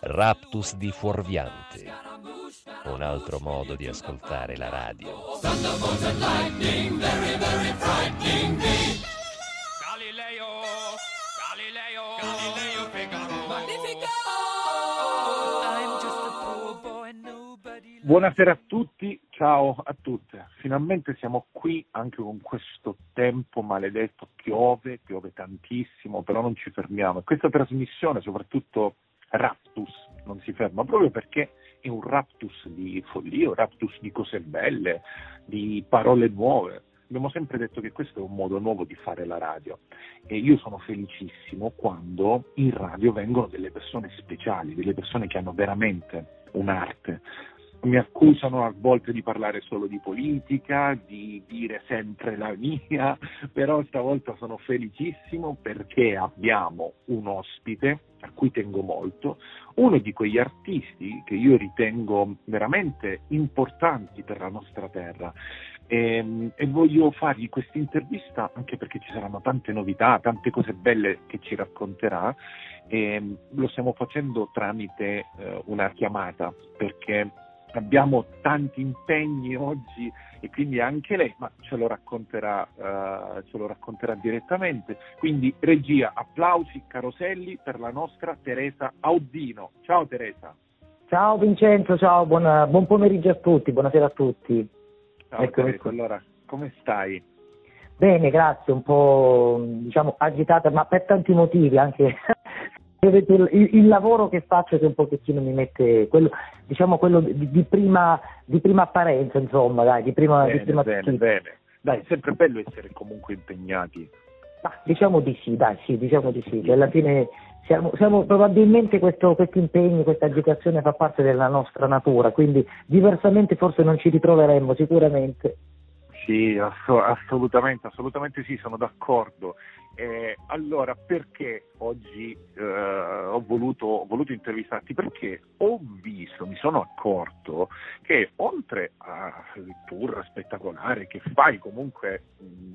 Raptus di fuorviante, un altro modo di ascoltare la radio. Buonasera a tutti, ciao a tutte. Finalmente siamo qui anche con questo tempo maledetto, piove tantissimo, però non ci fermiamo. E questa trasmissione, soprattutto Raptus, non si ferma proprio perché è un raptus di follia, un raptus di cose belle, di parole nuove. Abbiamo sempre detto che questo è un modo nuovo di fare la radio e io sono felicissimo quando in radio vengono delle persone speciali, delle persone che hanno veramente un'arte. Mi accusano a volte di parlare solo di politica, di dire sempre la mia, però stavolta sono felicissimo perché abbiamo un ospite a cui tengo molto, uno di quegli artisti che io ritengo veramente importanti per la nostra terra. E voglio fargli questa intervista anche perché ci saranno tante novità, tante cose belle che ci racconterà. E lo stiamo facendo tramite una chiamata perché abbiamo tanti impegni oggi e quindi anche lei, ma ce lo racconterà direttamente. Quindi regia, applausi, caroselli per la nostra Teresa Audino. Ciao Teresa. Ciao Vincenzo, ciao, buon pomeriggio a tutti, buonasera a tutti. Ciao, ecco. Allora, come stai? Bene, grazie, un po' diciamo agitata, ma per tanti motivi, anche il lavoro che faccio che un pochettino mi mette quello di prima apparenza, insomma, dai, bene. Dai, è sempre bello essere comunque impegnati. Ma diciamo di sì, che alla fine siamo probabilmente questo impegno, questa agitazione fa parte della nostra natura, quindi diversamente forse non ci ritroveremmo sicuramente. Sì, assolutamente sì, sono d'accordo. Allora, perché oggi ho voluto intervistarti? Perché mi sono accorto che oltre al tour spettacolare che fai comunque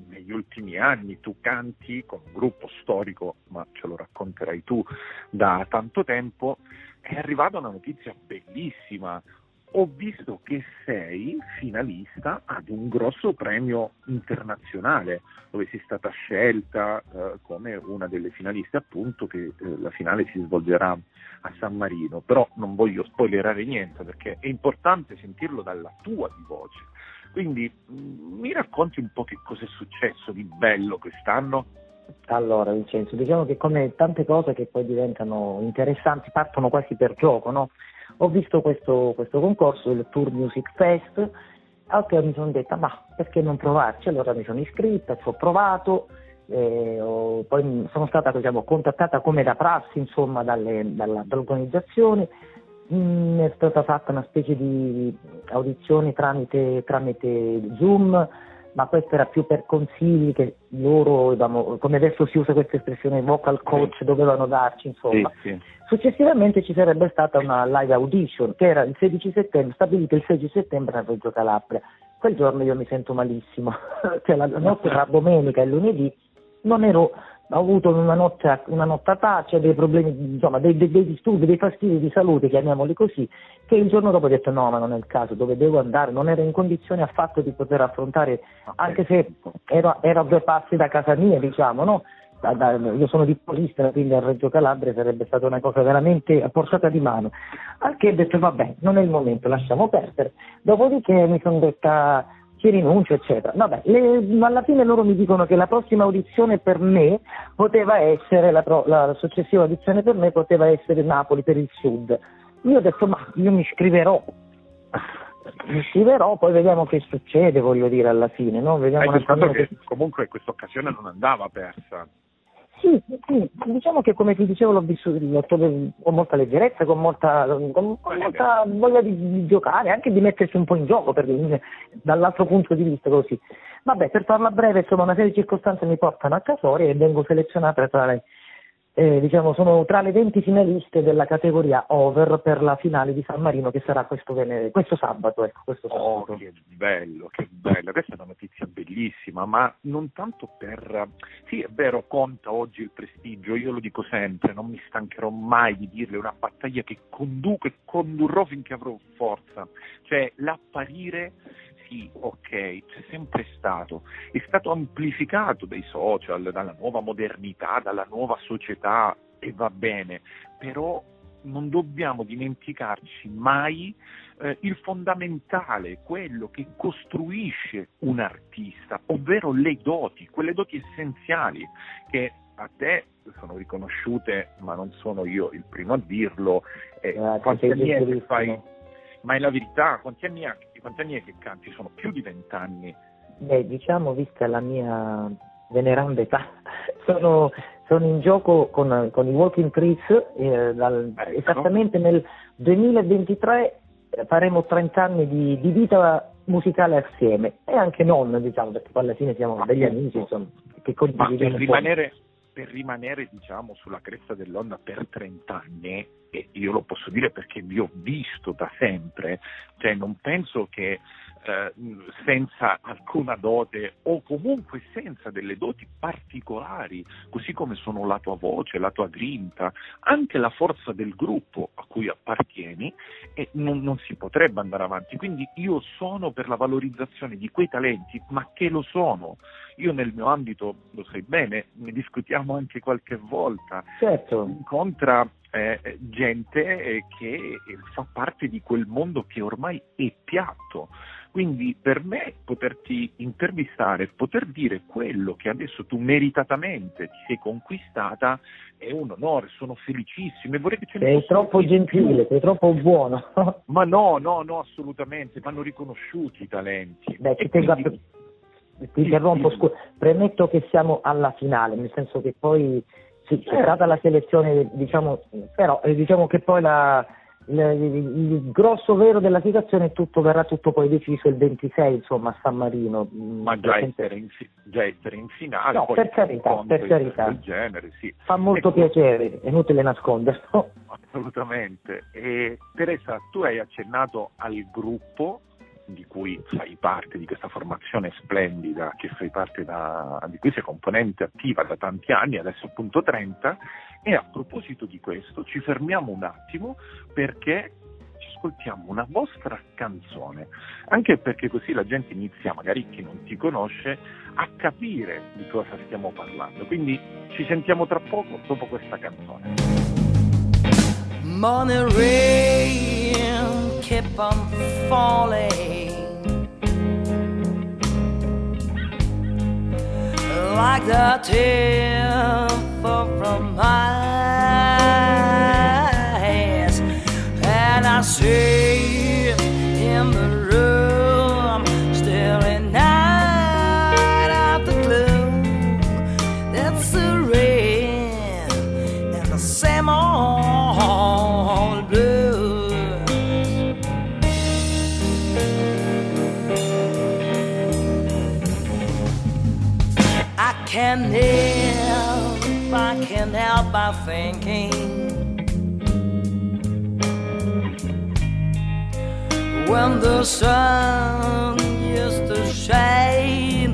negli ultimi anni, tu canti con un gruppo storico, ma ce lo racconterai tu, da tanto tempo, è arrivata una notizia bellissima. Ho visto che sei finalista ad un grosso premio internazionale, dove sei stata scelta come una delle finaliste, appunto, che la finale si svolgerà a San Marino. Però non voglio spoilerare niente perché è importante sentirlo dalla tua di voce. Quindi mi racconti un po' che cosa è successo di bello quest'anno? Allora Vincenzo, diciamo che come tante cose che poi diventano interessanti partono quasi per gioco, no? Ho visto questo concorso, il Tour Music Fest, al quale mi sono detta ma perché non provarci? Allora mi sono iscritta, ci ho provato, poi sono stata contattata come da prassi, insomma, dall'organizzazione. È stata fatta una specie di audizione tramite Zoom, ma questo era più per consigli che loro, come adesso si usa questa espressione vocal coach, sì, dovevano darci, insomma. Sì. Successivamente ci sarebbe stata una live audition, che era stabilita il 16 settembre a Reggio Calabria. Quel giorno io mi sento malissimo, cioè la notte tra domenica e lunedì ho avuto una nottata, dei problemi, insomma, dei disturbi, dei fastidi di salute, chiamiamoli così, che il giorno dopo ho detto no, ma non è il caso, dove devo andare, non ero in condizione affatto di poter affrontare, anche se ero a due passi da casa mia, diciamo, no? Io sono di Polistena, quindi a Reggio Calabria sarebbe stata una cosa veramente a portata di mano, al che ho detto vabbè, non è il momento, lasciamo perdere. Dopodiché mi sono detta ci rinuncio, eccetera. Vabbè, alla fine loro mi dicono che la prossima audizione per me poteva essere, la successiva audizione per me poteva essere Napoli per il Sud. Io ho detto, ma io mi iscriverò, poi vediamo che succede, voglio dire, alla fine, no? Vediamo che comunque questa occasione non andava persa. Sì, diciamo che come ti dicevo l'ho vissuto con molta leggerezza, con molta voglia di giocare, anche di mettersi un po' in gioco perché, dall'altro punto di vista così. Vabbè, per farla breve, insomma, una serie di circostanze mi portano a Casoria e vengo selezionata tra le diciamo, sono tra le 20 finaliste della categoria over per la finale di San Marino, che sarà questo sabato. Ecco, questo sabato. Oh, che bello, questa è una notizia bellissima, ma non tanto per... Sì, è vero, conta oggi il prestigio, io lo dico sempre, non mi stancherò mai di dirle, una battaglia che conduco e condurrò finché avrò forza, cioè l'apparire... Sì, ok, c'è sempre stato, è stato amplificato dai social, dalla nuova modernità, dalla nuova società, e va bene, però non dobbiamo dimenticarci mai il fondamentale, quello che costruisce un artista, ovvero le doti, quelle doti essenziali che a te sono riconosciute, ma non sono io il primo a dirlo, quanti anni è che fai, ma è la verità, quanti anni è che canti? Sono più di 20 anni. Beh, diciamo, vista la mia veneranda età, sono in gioco con i Walking Cris, esattamente nel 2023 faremo 30 anni di vita musicale assieme, e anche non, diciamo, perché poi alla fine siamo degli amici, insomma, che condividiamo. Ma per rimanere, diciamo, sulla cresta dell'onda per 30 anni, e io lo posso dire perché vi ho visto da sempre, cioè non penso che senza alcuna dote, o comunque senza delle doti particolari, così come sono la tua voce, la tua grinta, anche la forza del gruppo a cui appartieni, e non si potrebbe andare avanti. Quindi io sono per la valorizzazione di quei talenti, ma che lo sono. Io nel mio ambito, lo sai bene, ne discutiamo anche qualche volta. Certo. Incontra gente che fa parte di quel mondo che ormai è piatto. Quindi per me poterti intervistare, poter dire quello che adesso tu meritatamente ti sei conquistata è un onore, sono felicissimo. E vorrei che ce ne sei troppo gentile, più. Sei troppo buono. Ma no, assolutamente, vanno riconosciuti i talenti. Beh, ti interrompo, scusa. Premetto che siamo alla finale, nel senso che poi sì, c'è stata la selezione, diciamo, però diciamo che poi il grosso vero della situazione verrà tutto poi deciso il 26, insomma, a San Marino. Ma già essere in finale, no, poi per carità del genere, sì, fa molto piacere, è inutile nasconderlo. Assolutamente. E Teresa, tu hai accennato al gruppo di cui fai parte, di questa formazione splendida che fai parte di cui sei componente attiva da tanti anni, adesso appunto 30, e a proposito di questo ci fermiamo un attimo perché ci ascoltiamo una vostra canzone, anche perché così la gente inizia, magari chi non ti conosce, a capire di cosa stiamo parlando. Quindi ci sentiamo tra poco dopo questa canzone. Money rain keep on falling like the temple from my eyes, and I see it in the room, staring out of the gloom. That's the rain and the same old blue. I can't help by thinking, when the sun used to shine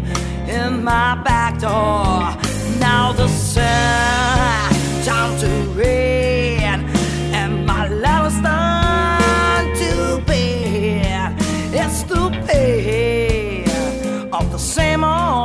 in my back door, now the sun turned to rain, and my love is done to bed. It's the pain of the same old.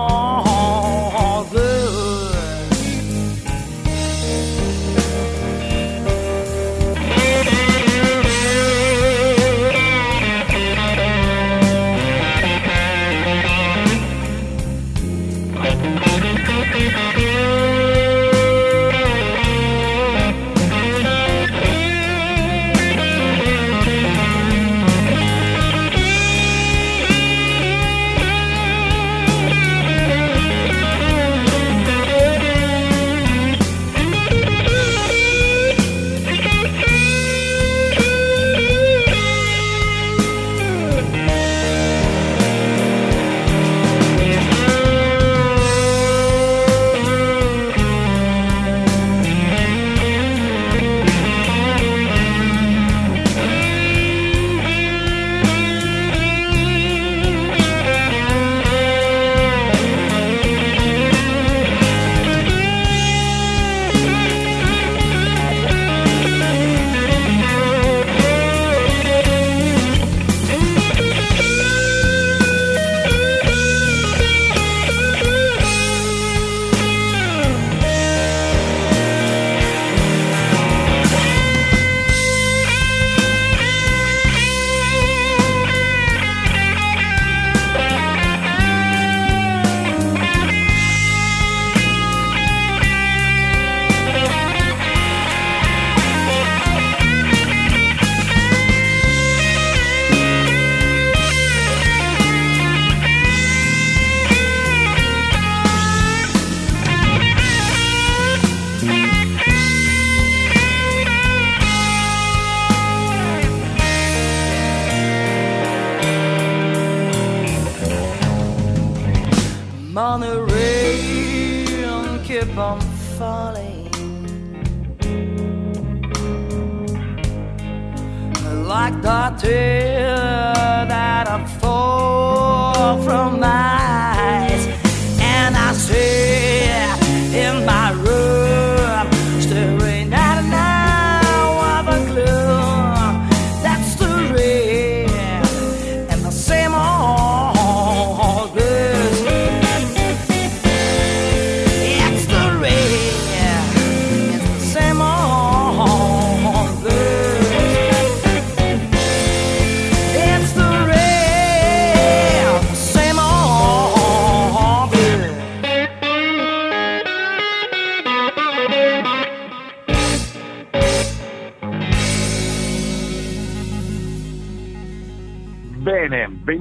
falling. Like the tear that I fall from my eyes, and I see in my room staring at an hour of a gloom that's too real, and the same old blues. It's too real, it's the same old blues.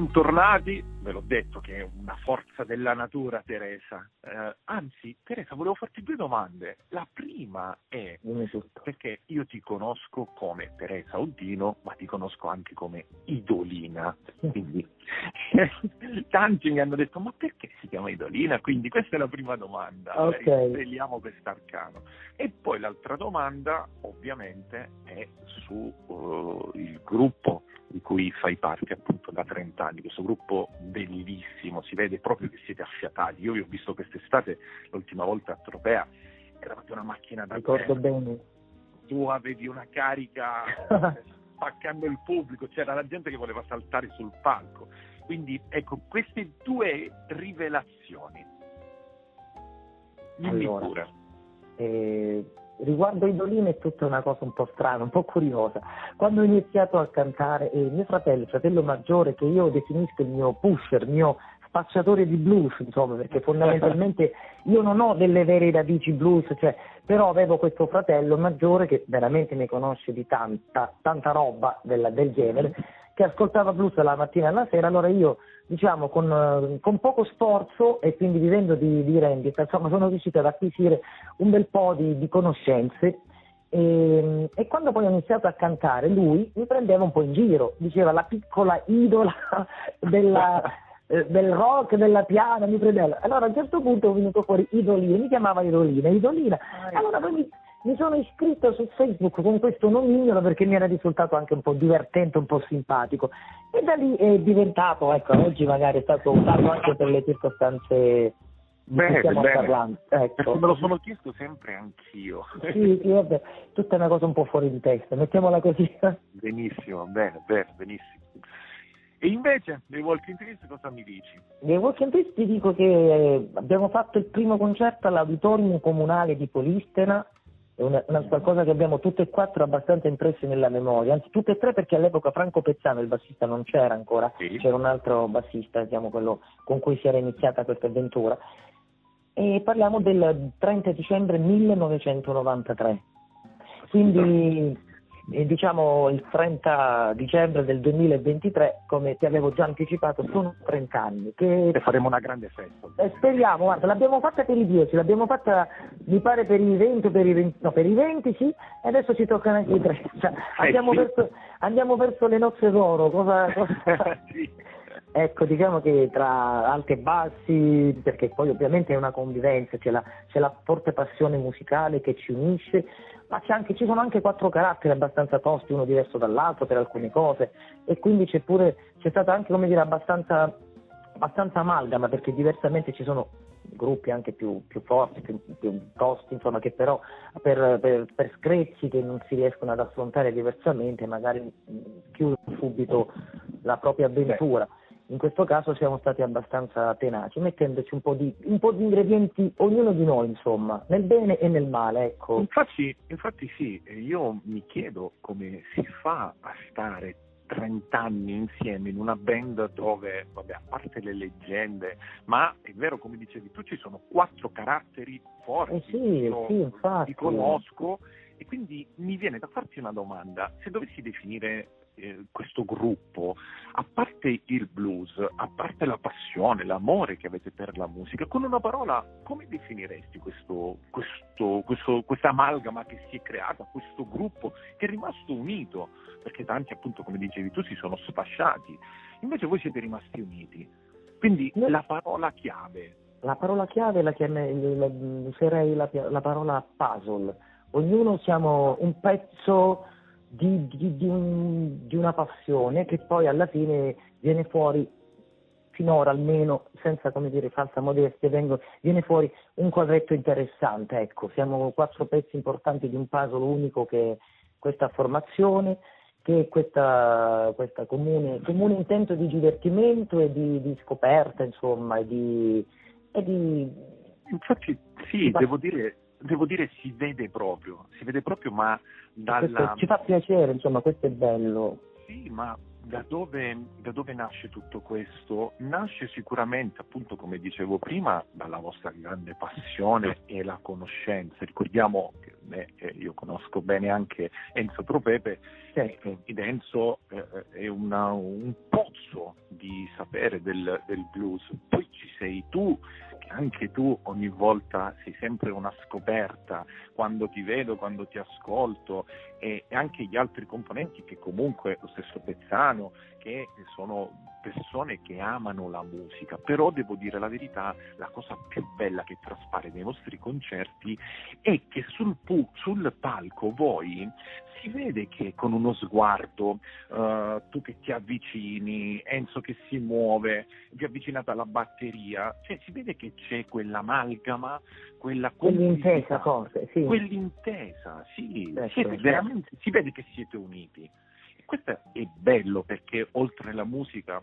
Bentornati, ve l'ho detto che è una forza della natura Teresa, anzi Teresa volevo farti due domande. La prima è, perché io ti conosco come Teresa Audino, ma ti conosco anche come Idolina, quindi tanti mi hanno detto ma perché si chiama Idolina, quindi questa è la prima domanda, okay. Svegliamo quest'arcano. E poi l'altra domanda ovviamente è su il gruppo di cui fai parte appunto da 30 anni, questo gruppo bellissimo, si vede proprio che siete affiatati. Io vi ho visto quest'estate, l'ultima volta a Tropea, eravate una macchina da ricordo terra. Bene. Tu avevi una carica spaccando il pubblico, c'era la gente che voleva saltare sul palco, quindi ecco queste due rivelazioni. Allora, riguardo Idolina è tutta una cosa un po' strana, un po' curiosa. Quando ho iniziato a cantare, mio fratello, il fratello maggiore, che io definisco il mio pusher, il mio spacciatore di blues, insomma, perché fondamentalmente io non ho delle vere radici blues, cioè, però avevo questo fratello maggiore che veramente ne conosce di tanta roba del genere, che ascoltava blues la mattina e alla sera. Allora io, diciamo, con poco sforzo e quindi vivendo di rendita, insomma, sono riuscito ad acquisire un bel po' di conoscenze e quando poi ho iniziato a cantare lui mi prendeva un po' in giro, diceva la piccola idola del rock, della piana, mi prendeva. Allora a un certo punto è venuto fuori Idolina, mi chiamava Idolina. Allora poi mi sono iscritto su Facebook con questo nomignolo perché mi era risultato anche un po' divertente, un po' simpatico, e da lì è diventato, ecco, oggi magari è stato usato anche per le circostanze di cui stiamo parlando. Ecco. Me lo sono chiesto sempre anch'io. Sì, vabbè, tutta una cosa un po' fuori di testa, mettiamola così. Benissimo, bene, benissimo. E invece dei Walking Cris cosa mi dici? Dei Walking Cris ti dico che abbiamo fatto il primo concerto all'Auditorium Comunale di Polistena. È una qualcosa che abbiamo tutte e quattro abbastanza impressi nella memoria, anzi tutte e tre, perché all'epoca Franco Pezzano, il bassista, non c'era ancora, sì. C'era un altro bassista, diciamo quello con cui si era iniziata questa avventura, e parliamo del 30 dicembre 1993, quindi diciamo il 30 dicembre del 2023, come ti avevo già anticipato, sono 30 anni che faremo una grande festa. Speriamo, guarda, l'abbiamo fatta per i 10, l'abbiamo fatta mi pare per i 20, per i 20 sì, e adesso ci toccano anche i 30. Andiamo verso le nozze d'oro, cosa... sì. Ecco, diciamo che tra alti e bassi, perché poi ovviamente è una convivenza, c'è la forte passione musicale che ci unisce, ma ci sono anche quattro caratteri abbastanza tosti, uno diverso dall'altro per alcune cose, e quindi c'è stata anche, come dire, abbastanza amalgama, perché diversamente ci sono gruppi anche più forti, più tosti, insomma, che però per screzzi che non si riescono ad affrontare diversamente magari chiudono subito la propria avventura. In questo caso siamo stati abbastanza tenaci, mettendoci un po' di ingredienti ognuno di noi, insomma, nel bene e nel male, ecco. Infatti sì, io mi chiedo come si fa a stare 30 anni insieme in una band dove, vabbè, a parte le leggende, ma è vero, come dicevi tu, ci sono quattro caratteri forti, infatti. Li conosco, e quindi mi viene da farti una domanda: se dovessi definire questo gruppo, a parte il blues, a parte la passione, l'amore che avete per la musica, con una parola come definiresti questa amalgama che si è creata, questo gruppo che è rimasto unito, perché tanti, appunto, come dicevi tu, si sono sfasciati, invece voi siete rimasti uniti, quindi la parola chiave La parola chiave la userei la parola puzzle. Ognuno siamo un pezzo di una passione che poi alla fine viene fuori, finora almeno, senza falsa modestia, viene fuori un quadretto interessante. Ecco, siamo 4 pezzi importanti di un puzzle unico che è questa formazione, che è questa comune intento di divertimento e di scoperta, insomma, Infatti sì, devo dire si vede proprio ma ci fa piacere, insomma, questo è bello. Sì, ma da dove nasce tutto questo? Nasce sicuramente, appunto, come dicevo prima, dalla vostra grande passione e la conoscenza. Ricordiamo che io conosco bene anche Enzo Tropepe, ed Enzo è un pozzo di sapere del blues. Poi ci sei tu, che anche tu ogni volta sei sempre una scoperta, quando ti vedo, quando ti ascolto, e anche gli altri componenti, che comunque lo stesso Pezzano, che sono persone che amano la musica. Però devo dire la verità, la cosa più bella che traspare nei vostri concerti è che sul palco voi si vede che con uno sguardo, tu che ti avvicini, Enzo che si muove, vi avvicinate alla batteria, cioè si vede che c'è quell'amalgama, quell'intesa, forse, sì. Quell'intesa, sì, siete veramente, si vede che siete uniti. Questo è bello, perché oltre alla musica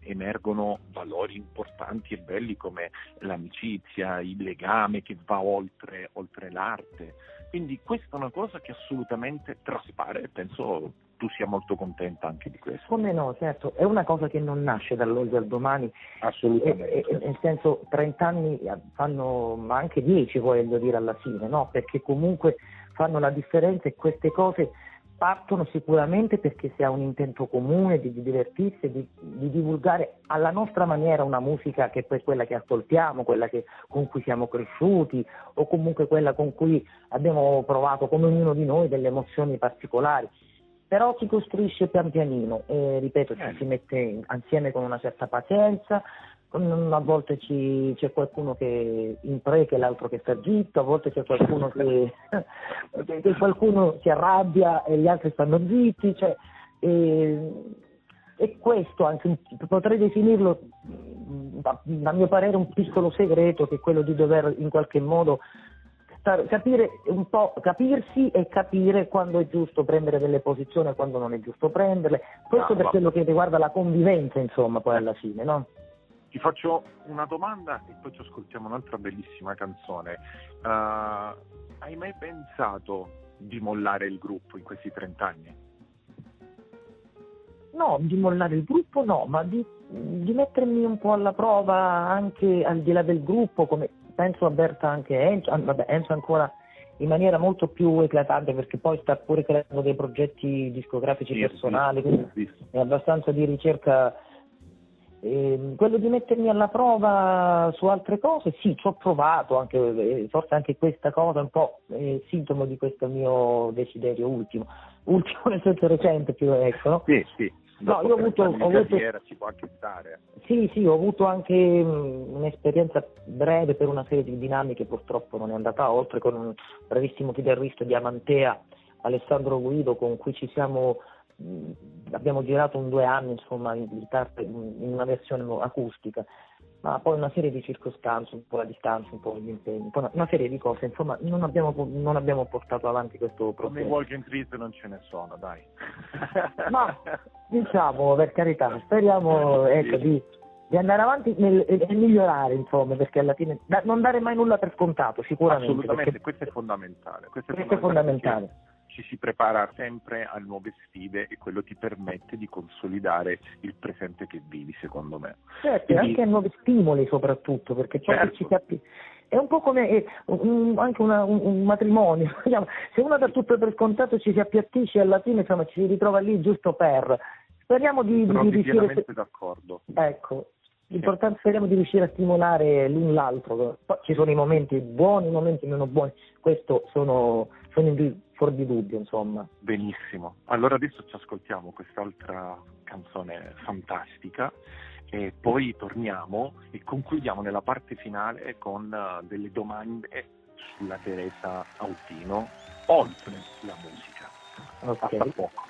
emergono valori importanti e belli come l'amicizia, il legame che va oltre l'arte. Quindi questa è una cosa che assolutamente traspare, e penso tu sia molto contenta anche di questo. Come no, certo, è una cosa che non nasce dall'oggi al domani. Assolutamente. Nel senso, 30 anni fanno, ma anche 10 voglio dire alla fine, no? Perché comunque fanno la differenza, e queste cose partono sicuramente perché si ha un intento comune di divertirsi, di divulgare alla nostra maniera una musica che è poi quella che ascoltiamo, con cui siamo cresciuti, o comunque quella con cui abbiamo provato, come ognuno di noi, delle emozioni particolari. Però si costruisce pian pianino, e ripeto, ci si mette insieme con una certa pazienza. A volte c'è qualcuno che impreca l'altro che sta zitto, a volte c'è qualcuno che qualcuno si arrabbia e gli altri stanno zitti, cioè, e questo anche potrei definirlo, a mio parere, un piccolo segreto, che è quello di dover in qualche modo capirsi e capire quando è giusto prendere delle posizioni e quando non è giusto prenderle. Questo per quello che riguarda la convivenza, insomma, poi alla fine, no? Ti faccio una domanda e poi ci ascoltiamo un'altra bellissima canzone. Hai mai pensato di mollare il gruppo in questi 30 anni? No, di mollare il gruppo no, ma di mettermi un po' alla prova anche al di là del gruppo, come penso avverta anche Enzo. Enzo ancora in maniera molto più eclatante, perché poi sta pure creando dei progetti discografici personali, quindi è abbastanza di ricerca. Quello di mettermi alla prova su altre cose, sì, ci ho provato, anche forse anche questa cosa è un po' sintomo di questo mio desiderio ultimo nel senso recente, più, ecco, no? Sì, no, io ho avuto si può anche stare. Sì, ho avuto anche un'esperienza breve per una serie di dinamiche, purtroppo non è andata oltre, con un bravissimo chitarrista di Amantea, Alessandro Guido, con cui abbiamo girato 2 anni, insomma, in una versione acustica, ma poi una serie di circostanze, un po' la distanza, un po' gli impegni, un po' una serie di cose, insomma, non abbiamo portato avanti questo progetto. Come Walking Cris non ce ne sono, dai. Ma diciamo, per carità, speriamo, ecco, di andare avanti e migliorare, insomma, perché alla fine non dare mai nulla per scontato, sicuramente. Assolutamente, questo è fondamentale. Questo è fondamentale. Ci si prepara sempre a nuove sfide, e quello ti permette di consolidare il presente che vivi, secondo me. Certo, quindi anche a nuovi stimoli soprattutto, perché certo. È un po' come anche un matrimonio, se uno dà tutto per scontato ci si appiattisce, e alla fine, insomma, ci si ritrova lì giusto per. Speriamo di riuscire. Pienamente d'accordo. Ecco. L'importante, speriamo di riuscire a stimolare l'un l'altro. Poi ci sono i momenti buoni, i momenti meno buoni, questo sono fuori di dubbio, insomma. Benissimo, allora adesso ci ascoltiamo quest'altra canzone fantastica, e poi torniamo e concludiamo nella parte finale con delle domande sulla Teresa Audino oltre la musica. Okay. A poco.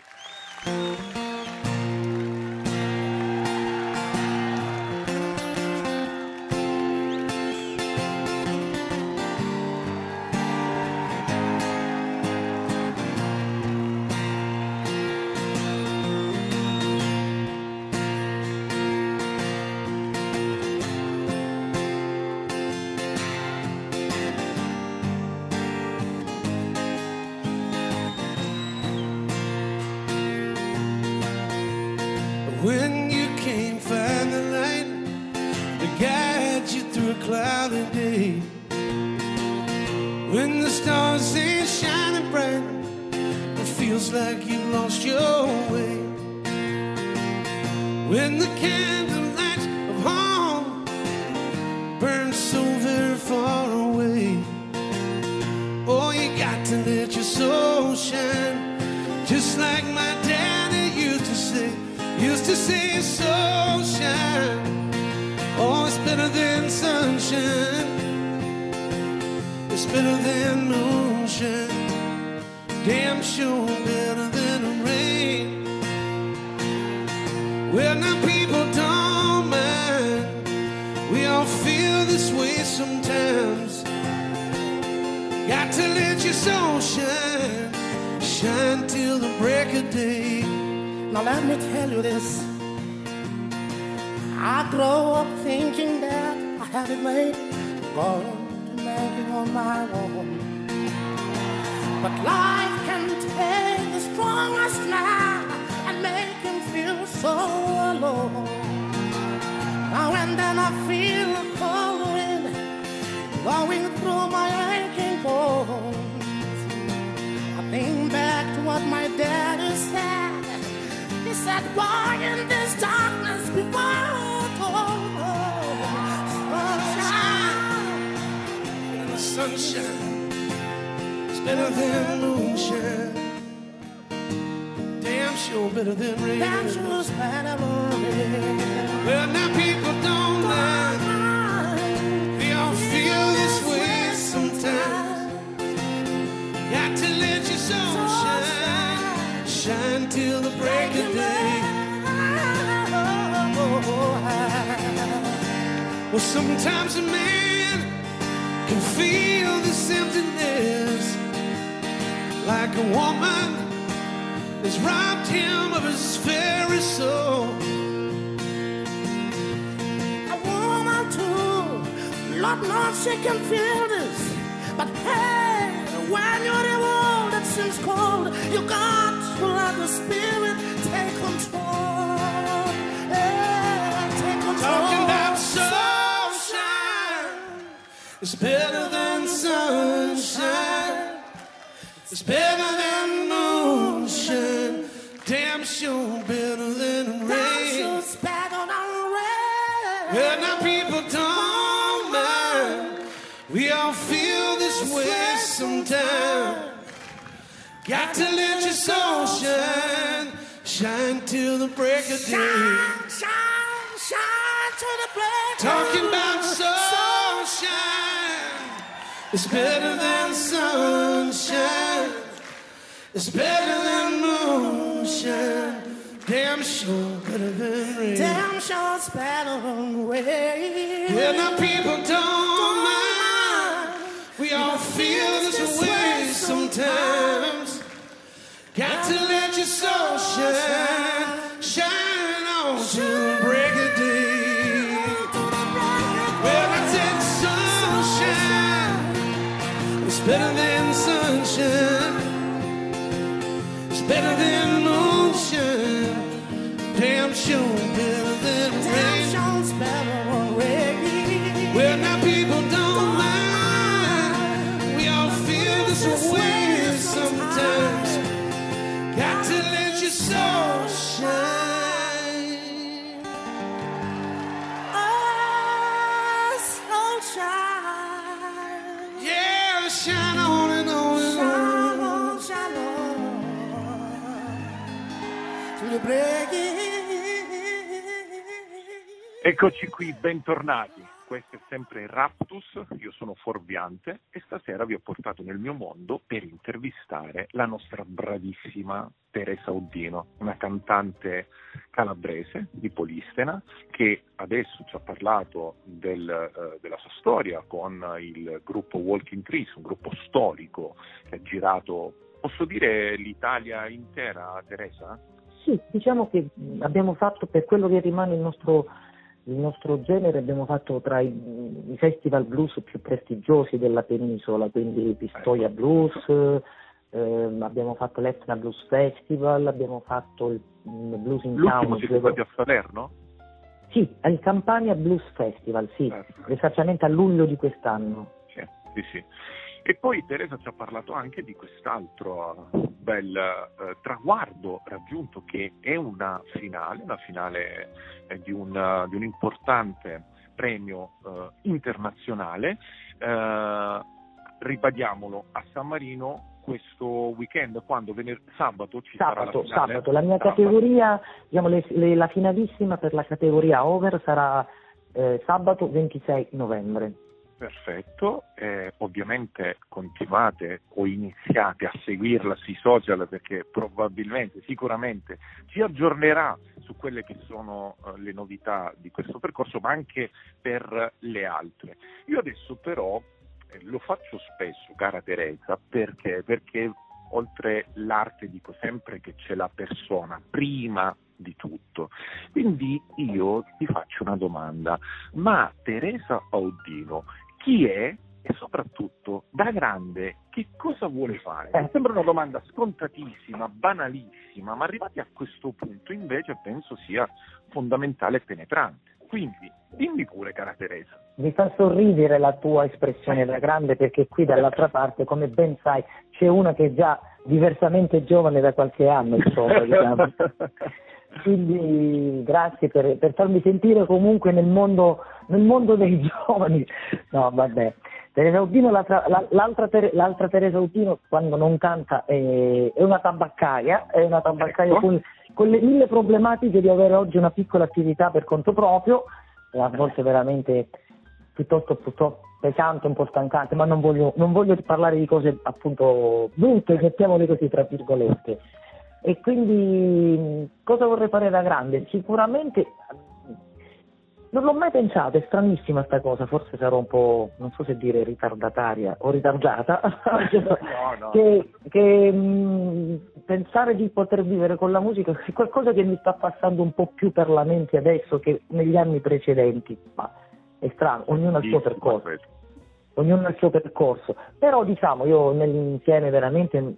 Eccoci qui, bentornati. Questo è sempre Raptus, io sono Forviante e stasera vi ho portato nel mio mondo per intervistare la nostra bravissima Teresa Audino, una cantante calabrese di Polistena che adesso ci ha parlato della sua storia con il gruppo Walking Cris, un gruppo storico che ha girato, posso dire, l'Italia intera, Teresa? Sì, diciamo che abbiamo fatto, per quello che rimane il nostro genere, abbiamo fatto tra i festival blues più prestigiosi della penisola, quindi Pistoia Blues, abbiamo fatto l'Etna Blues Festival, abbiamo fatto il Blues in Town. L'ultimo siete stati a Salerno? Sì, al Campania Blues Festival, sì, esattamente a luglio di quest'anno. Sì, sì. E poi Teresa ci ha parlato anche di quest'altro bel traguardo raggiunto, che è una finale di un importante premio internazionale, ribadiamolo, a San Marino questo weekend, quando sabato ci sabato, sarà la finale. Sabato, la mia categoria, diciamo la finalissima per la categoria over sarà sabato 26 novembre. Perfetto, ovviamente continuate o iniziate a seguirla sui social, perché probabilmente, sicuramente ci aggiornerà su quelle che sono le novità di questo percorso, ma anche per le altre. Io adesso però lo faccio spesso, cara Teresa, perché oltre l'arte dico sempre che c'è la persona prima di tutto. Quindi io ti faccio una domanda: ma Teresa Audino chi è, e soprattutto da grande che cosa vuole fare? Mi sembra una domanda scontatissima, banalissima, ma arrivati a questo punto invece penso sia fondamentale e penetrante. Quindi dimmi pure, cara Teresa. Mi fa sorridere la tua espressione da grande, perché qui dall'altra parte, come ben sai, c'è una che è già diversamente giovane da qualche anno, insomma, diciamo. Quindi grazie per farmi sentire comunque nel mondo dei giovani. No, vabbè. Teresa Audino, l'altra Teresa Audino, quando non canta è una tabaccaia, ecco. con le mille problematiche di avere oggi una piccola attività per conto proprio, a volte veramente piuttosto pesante, un po' stancante, ma non voglio parlare di cose appunto brutte, mettiamole così tra virgolette. E quindi cosa vorrei fare da grande? Sicuramente non l'ho mai pensato, è stranissima sta cosa, forse sarò un po', non so se dire ritardataria o ritardata, no. Che pensare di poter vivere con la musica è qualcosa che mi sta passando un po' più per la mente adesso che negli anni precedenti, ma è strano, ognuno ha il suo percorso, però diciamo io nell'insieme veramente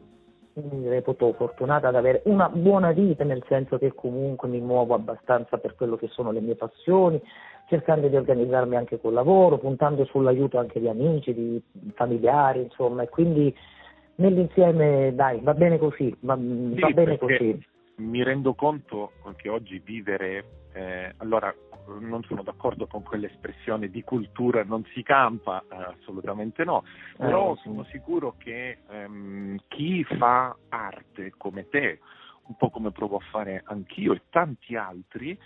mi reputo fortunata ad avere una buona vita, nel senso che comunque mi muovo abbastanza per quello che sono le mie passioni, cercando di organizzarmi anche col lavoro, puntando sull'aiuto anche di amici, di familiari, insomma, e quindi nell'insieme dai, va bene così, va bene così. Mi rendo conto che oggi vivere, allora non sono d'accordo con quell'espressione di cultura non si campa, assolutamente no, però sono sicuro che chi fa arte come te, un po' come provo a fare anch'io e tanti altri,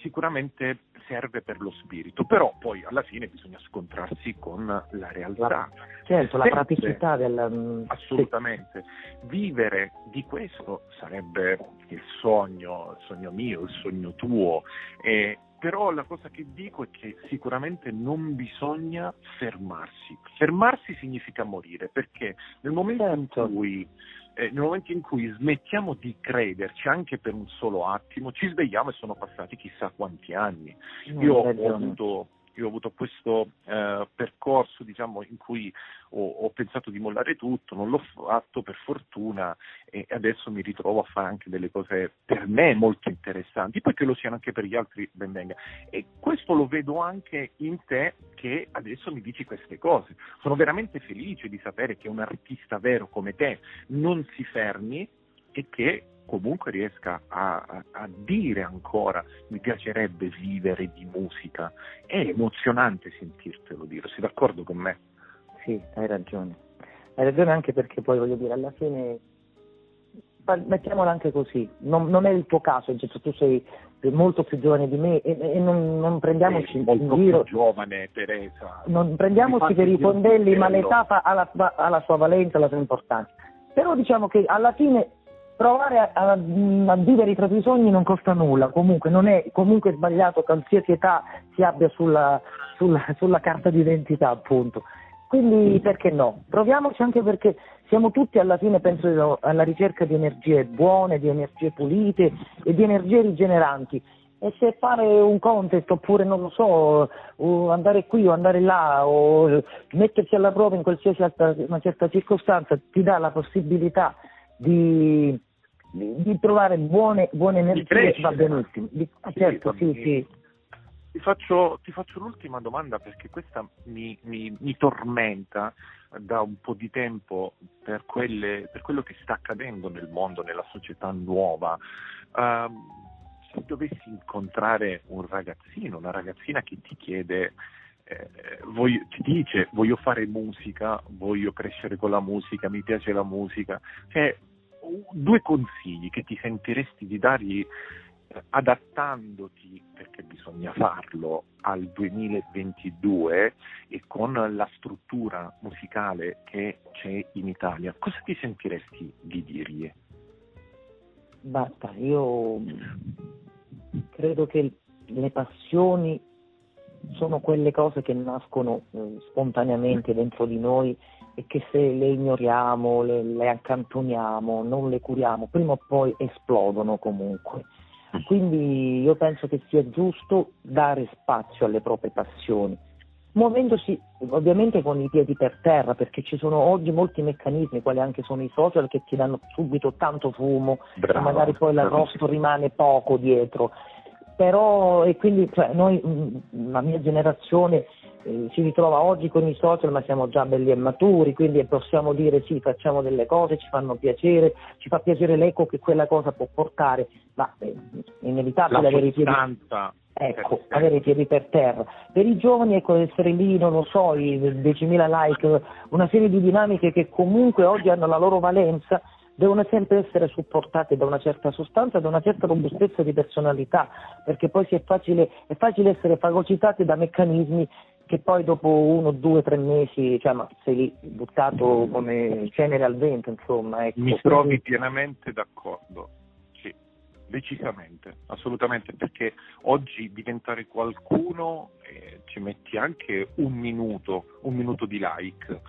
sicuramente serve per lo spirito, però poi alla fine bisogna scontrarsi con la realtà. Certo, la praticità del... Assolutamente. Sì. Vivere di questo sarebbe il sogno mio, il sogno tuo, però la cosa che dico è che sicuramente non bisogna fermarsi. Fermarsi significa morire, perché nel momento in cui smettiamo di crederci anche per un solo attimo, ci svegliamo e sono passati chissà quanti anni. Io ho avuto questo percorso, diciamo, in cui ho pensato di mollare tutto, non l'ho fatto per fortuna, e adesso mi ritrovo a fare anche delle cose per me molto interessanti, poi che lo siano anche per gli altri, ben venga. E questo lo vedo anche in te, che adesso mi dici queste cose. Sono veramente felice di sapere che un artista vero come te non si fermi e che comunque riesca a dire ancora: mi piacerebbe vivere di musica. È emozionante sentirtelo dire, sei d'accordo con me? Sì, hai ragione anche perché poi voglio dire, alla fine mettiamola anche così, non è il tuo caso, tu sei molto più giovane di me e non prendiamoci in giro. Più giovane, Teresa. Non prendiamoci per i fondelli, ma l'età ha la sua valenza, la sua importanza. Però diciamo che alla fine provare a vivere i propri sogni non costa nulla, comunque non è comunque sbagliato qualsiasi età si abbia sulla carta d'identità, appunto. Quindi perché no? Proviamoci, anche perché siamo tutti alla fine, penso, alla ricerca di energie buone, di energie pulite e di energie rigeneranti. E se fare un contest, oppure non lo so, o andare qui o andare là, o mettersi alla prova in qualsiasi altra, una certa circostanza, ti dà la possibilità di trovare buone energie, va benissimo. Sì. Ti faccio l'ultima domanda, perché questa mi tormenta da un po' di tempo per quello che sta accadendo nel mondo, nella società nuova. Se dovessi incontrare un ragazzino, una ragazzina che ti chiede, ti dice voglio fare musica, voglio crescere con la musica, mi piace la musica, cioè, due consigli che ti sentiresti di dargli, adattandoti, perché bisogna farlo, al 2022 e con la struttura musicale che c'è in Italia, cosa ti sentiresti di dirgli? Basta, io credo che le passioni sono quelle cose che nascono spontaneamente dentro di noi e che se le ignoriamo, le accantoniamo, non le curiamo, prima o poi esplodono comunque. Quindi io penso che sia giusto dare spazio alle proprie passioni, muovendosi ovviamente con i piedi per terra, perché ci sono oggi molti meccanismi, quali anche sono i social, che ti danno subito tanto fumo, e magari poi l'arrosto rimane poco dietro. Però, e quindi noi, la mia generazione, si ritrova oggi con i social, ma siamo già belli e maturi, quindi possiamo dire sì, facciamo delle cose, ci fanno piacere, ci fa piacere l'eco che quella cosa può portare, ma è inevitabile avere i piedi per terra. Per i giovani, ecco, essere lì, non lo so, i 10.000 like, una serie di dinamiche che comunque oggi hanno la loro valenza, devono sempre essere supportate da una certa sostanza, da una certa robustezza di personalità, perché poi è facile essere fagocitati da meccanismi che poi dopo 1, 2, 3 mesi, cioè, ma sei lì buttato come cenere al vento, insomma. Ecco. Mi trovi pienamente d'accordo, sì, decisamente, assolutamente, perché oggi diventare qualcuno ci metti anche un minuto di like.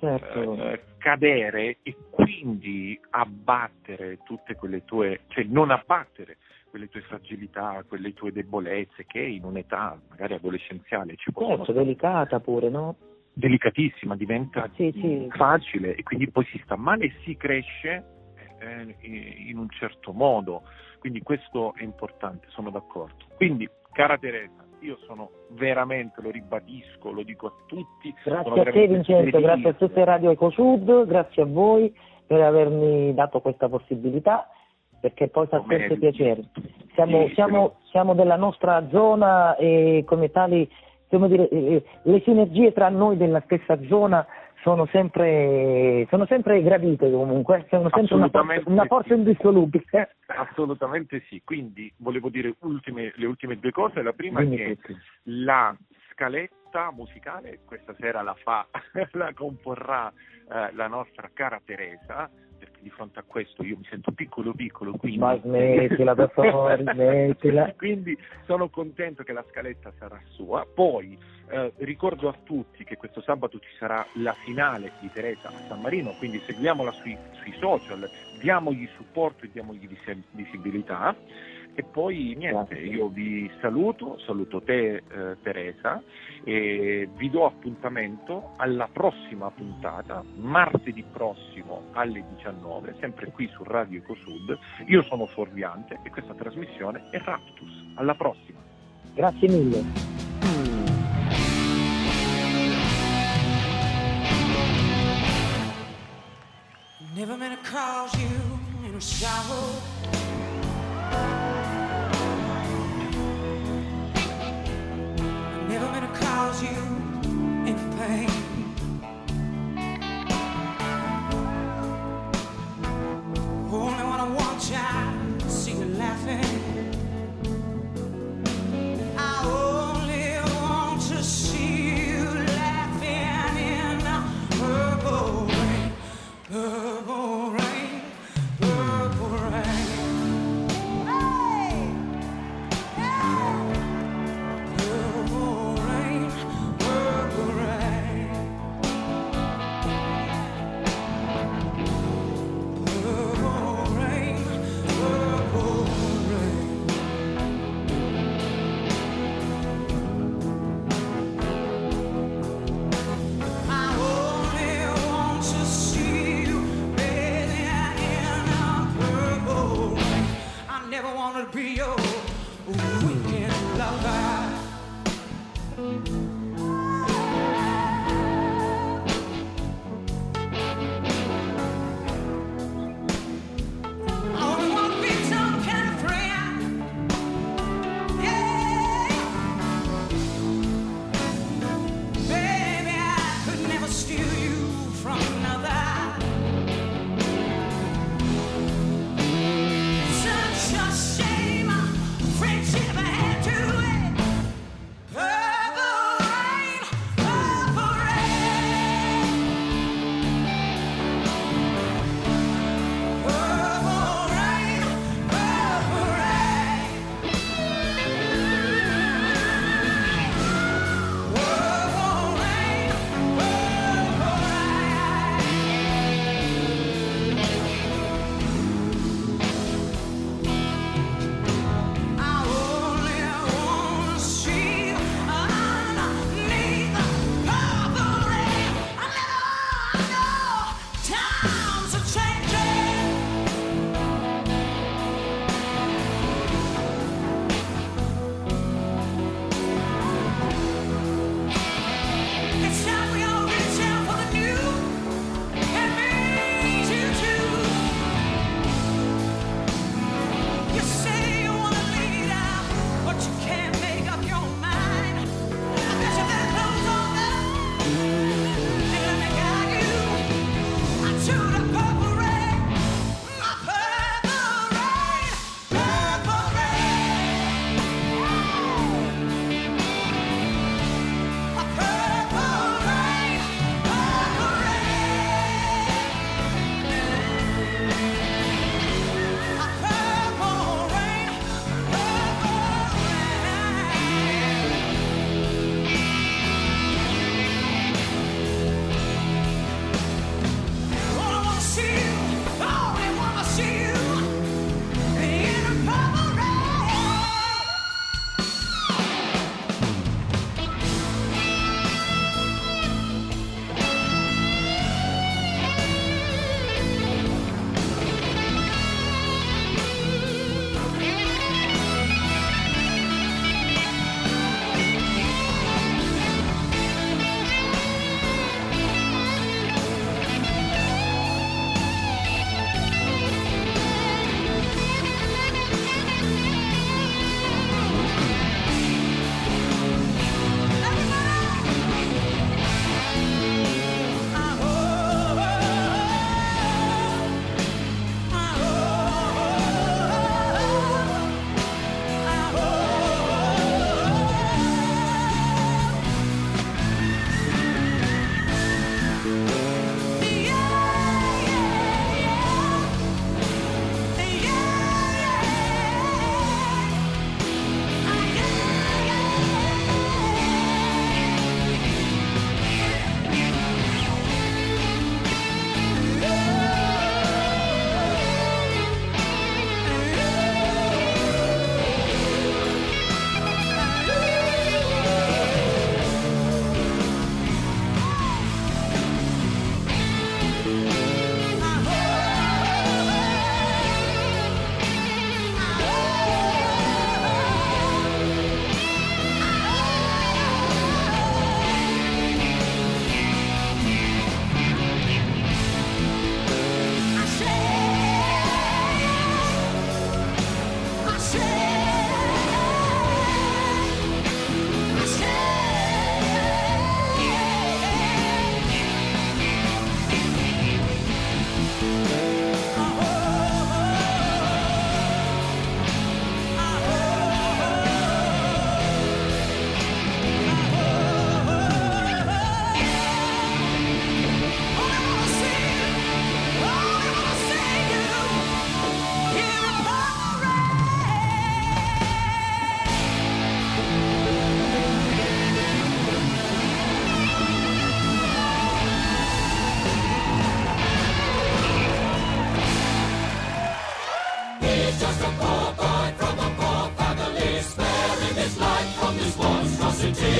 Certo. Cadere e quindi abbattere tutte quelle tue, cioè non abbattere quelle tue fragilità, quelle tue debolezze che in un'età magari adolescenziale ci possono. Certo, delicata pure, no? Delicatissima, diventa sì. Facile, e quindi poi si sta male e si cresce in un certo modo, quindi questo è importante, sono d'accordo. Quindi, cara Teresa, io sono veramente, lo ribadisco, lo dico a tutti. Grazie a te, Vincenzo, grazie a tutte Radio Eco Sud, grazie a voi per avermi dato questa possibilità, perché poi fa sempre piacere. Siamo della nostra zona e come tali, come dire, le sinergie tra noi della stessa zona sono sempre gradite, comunque, sono sempre una forza indissolubile. Assolutamente sì, quindi volevo dire le ultime due cose. La prima è che la scaletta musicale questa sera la comporrà la nostra cara Teresa, perché di fronte a questo io mi sento piccolo, quindi... Ma smettila, per favore, smettila. Quindi sono contento che la scaletta sarà sua. Poi ricordo a tutti che questo sabato ci sarà la finale di Teresa a San Marino, quindi seguiamola sui social, diamogli supporto e diamogli visibilità. E poi niente, io vi saluto te, Teresa, e vi do appuntamento alla prossima puntata, martedì prossimo alle 19, sempre qui su Radio Eco Sud. Io sono Fuorviante e questa trasmissione è Raptus. Alla prossima. Grazie mille. Never meant to cause you in a shower. Never meant to cause you any pain. Only wanna gonna be your weekend lover.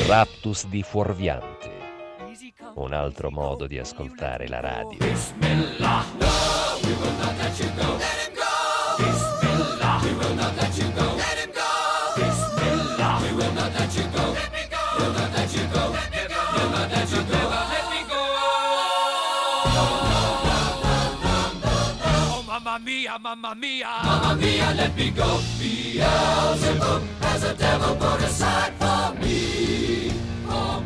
Raptus di fuorviante, un altro modo di ascoltare la radio. Bismillah, no, we will not let you go. Let him go. Bismillah, we will not let you go. mamma mia, mamma mia, let me go. Beelzebub has a devil put aside for me.